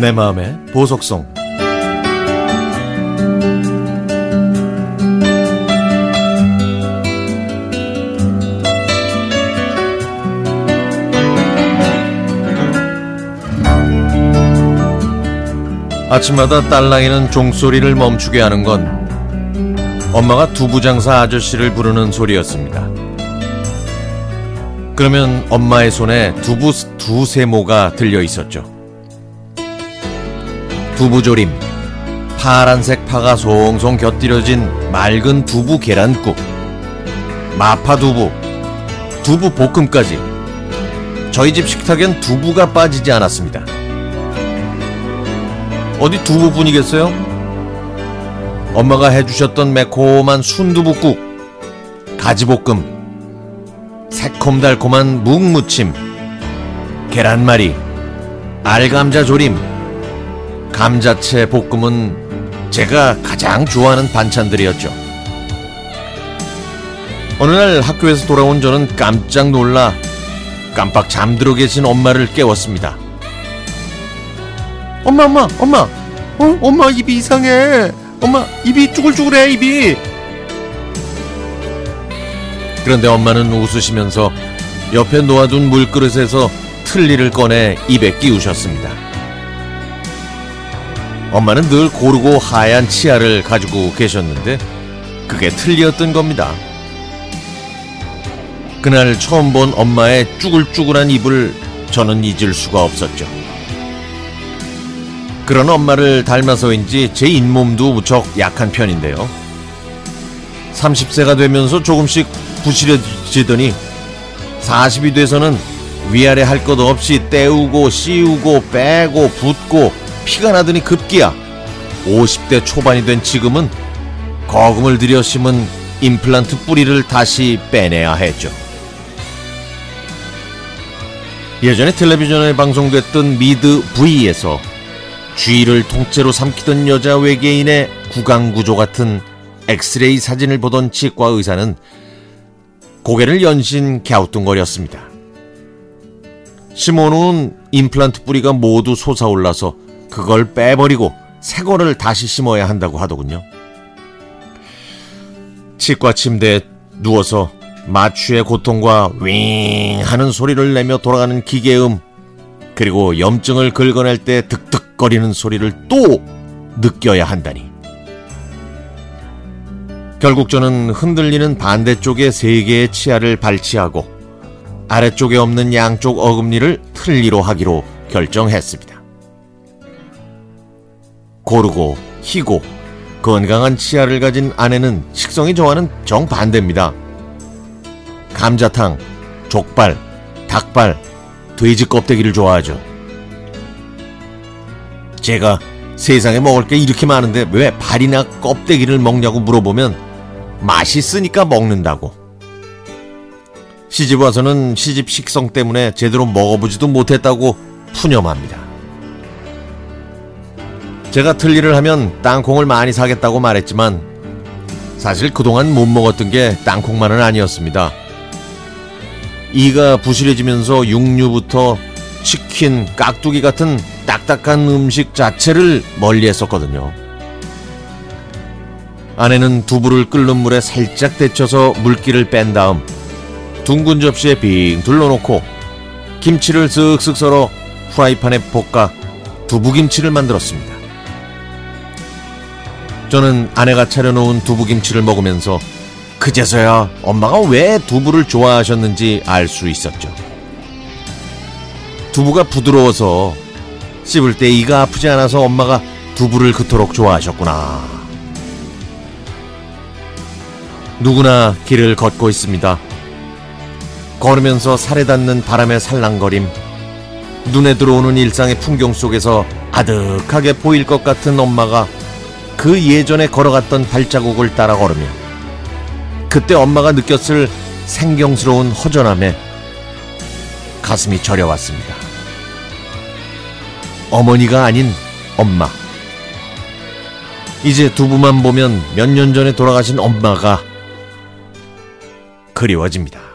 내 마음의 보석성. 아침마다 딸랑이는 종소리를 멈추게 하는 건 엄마가 두부장사 아저씨를 부르는 소리였습니다. 그러면 엄마의 손에 두부 두 세모가 들려 있었죠. 두부조림, 파란색 파가 송송 곁들여진 맑은 두부 계란국, 마파두부, 두부볶음까지 저희 집 식탁엔 두부가 빠지지 않았습니다. 어디 두부뿐이겠어요? 엄마가 해주셨던 매콤한 순두부국, 가지볶음, 새콤달콤한 묵무침, 계란말이, 알감자 조림, 감자채 볶음은 제가 가장 좋아하는 반찬들이었죠. 어느 날 학교에서 돌아온 저는 깜짝 놀라 깜빡 잠들어 계신 엄마를 깨웠습니다. 엄마 엄마 입이 이상해. 엄마 입이 쭈글쭈글해. 입이. 그런데 엄마는 웃으시면서 옆에 놓아둔 물그릇에서 틀니를 꺼내 입에 끼우셨습니다. 엄마는 늘 고르고 하얀 치아를 가지고 계셨는데 그게 틀니였던 겁니다. 그날 처음 본 엄마의 쭈글쭈글한 입을 저는 잊을 수가 없었죠. 그런 엄마를 닮아서인지 제 잇몸도 무척 약한 편인데요. 30세가 되면서 조금씩 부실해지더니 40이 돼서는 위아래 할 것 없이 때우고 씌우고 빼고 붓고 피가 나더니 급기야 50대 초반이 된 지금은 거금을 들여 심은 임플란트 뿌리를 다시 빼내야 했죠. 예전에 텔레비전에 방송됐던 미드 V에서 쥐를 통째로 삼키던 여자 외계인의 구강구조 같은 엑스레이 사진을 보던 치과 의사는 고개를 연신 갸우뚱거렸습니다. 심어놓은 임플란트 뿌리가 모두 솟아올라서 그걸 빼버리고 새 거를 다시 심어야 한다고 하더군요. 치과 침대에 누워서 마취의 고통과 윙 하는 소리를 내며 돌아가는 기계음, 그리고 염증을 긁어낼 때 득득 거리는 소리를 또 느껴야 한다니. 결국 저는 흔들리는 반대쪽의 세 개의 치아를 발치하고 아래쪽에 없는 양쪽 어금니를 틀니로 하기로 결정했습니다. 고르고 희고 건강한 치아를 가진 아내는 식성이 저와는 정반대입니다. 감자탕, 족발, 닭발, 돼지 껍데기를 좋아하죠. 제가 세상에 먹을 게 이렇게 많은데 왜 발이나 껍데기를 먹냐고 물어보면 맛있으니까 먹는다고. 시집 와서는 시집 식성 때문에 제대로 먹어보지도 못했다고 푸념합니다. 제가 틀니를 하면 땅콩을 많이 사겠다고 말했지만 사실 그동안 못 먹었던 게 땅콩만은 아니었습니다. 이가 부실해지면서 육류부터 치킨, 깍두기 같은 딱딱한 음식 자체를 멀리했었거든요. 아내는 두부를 끓는 물에 살짝 데쳐서 물기를 뺀 다음 둥근 접시에 빙 둘러놓고 김치를 쓱쓱 썰어 프라이팬에 볶아 두부김치를 만들었습니다. 저는 아내가 차려놓은 두부김치를 먹으면서 그제서야 엄마가 왜 두부를 좋아하셨는지 알 수 있었죠. 두부가 부드러워서 씹을 때 이가 아프지 않아서 엄마가 두부를 그토록 좋아하셨구나. 누구나 길을 걷고 있습니다. 걸으면서 살에 닿는 바람의 살랑거림, 눈에 들어오는 일상의 풍경 속에서 아득하게 보일 것 같은 엄마가 그 예전에 걸어갔던 발자국을 따라 걸으며 그때 엄마가 느꼈을 생경스러운 허전함에 가슴이 저려왔습니다. 어머니가 아닌 엄마. 이제 두부만 보면 몇 년 전에 돌아가신 엄마가 그리워집니다.